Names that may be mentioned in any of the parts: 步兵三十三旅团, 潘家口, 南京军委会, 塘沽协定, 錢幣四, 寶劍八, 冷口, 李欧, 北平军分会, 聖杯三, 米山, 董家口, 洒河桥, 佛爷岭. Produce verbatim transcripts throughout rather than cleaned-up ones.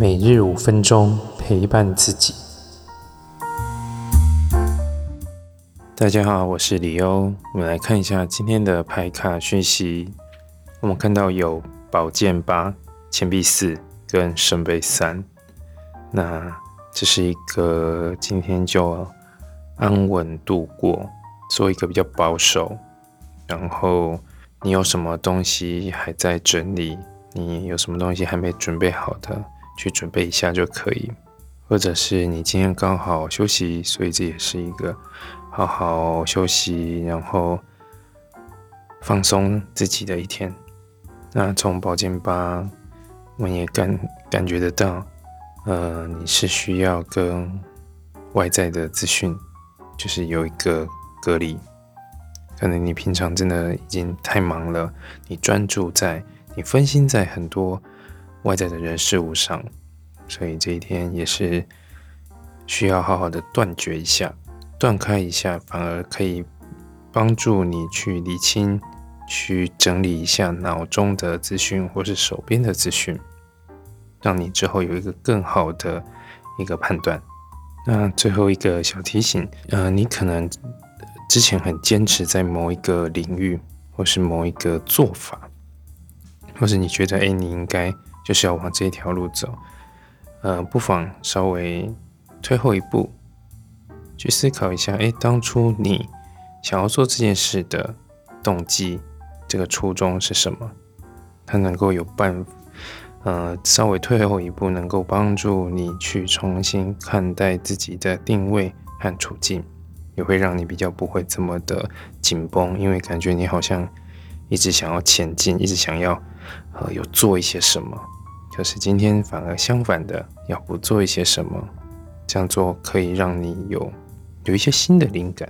每日五分钟陪伴自己。大家好，我是李欧。我们来看一下今天的牌卡讯息。我们看到有宝剑八、钱币四跟圣杯三。那这是一个今天就安稳度过，做一个比较保守。然后你有什么东西还在整理？你有什么东西还没准备好的，去准备一下就可以。或者是你今天刚好休息，所以这也是一个好好休息，然后放松自己的一天。那从宝剑八，我们也感感觉得到，呃，你是需要跟外在的资讯，就是有一个隔离。可能你平常真的已经太忙了，你专注在你分心在很多外在的人事物上，所以这一天也是需要好好的断绝一下，断开一下，反而可以帮助你去理清，去整理一下脑中的资讯或是手边的资讯，让你之后有一个更好的一个判断。那最后一个小提醒，呃，你可能之前很坚持在某一个领域或是某一个做法，或是你觉得、欸、你应该就是要往这条路走，呃，不妨稍微退后一步，去思考一下、欸、当初你想要做这件事的动机，这个初衷是什么？它能够有办法，呃，稍微退后一步，能够帮助你去重新看待自己的定位和处境，也会让你比较不会这么的紧绷，因为感觉你好像一直想要前进，一直想要呃，有做一些什么，可是今天反而相反的，要不做一些什么，这样做可以让你有有一些新的灵感。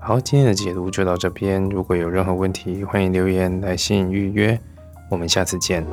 好，今天的解读就到这边，如果有任何问题，欢迎留言、来信、预约，我们下次见。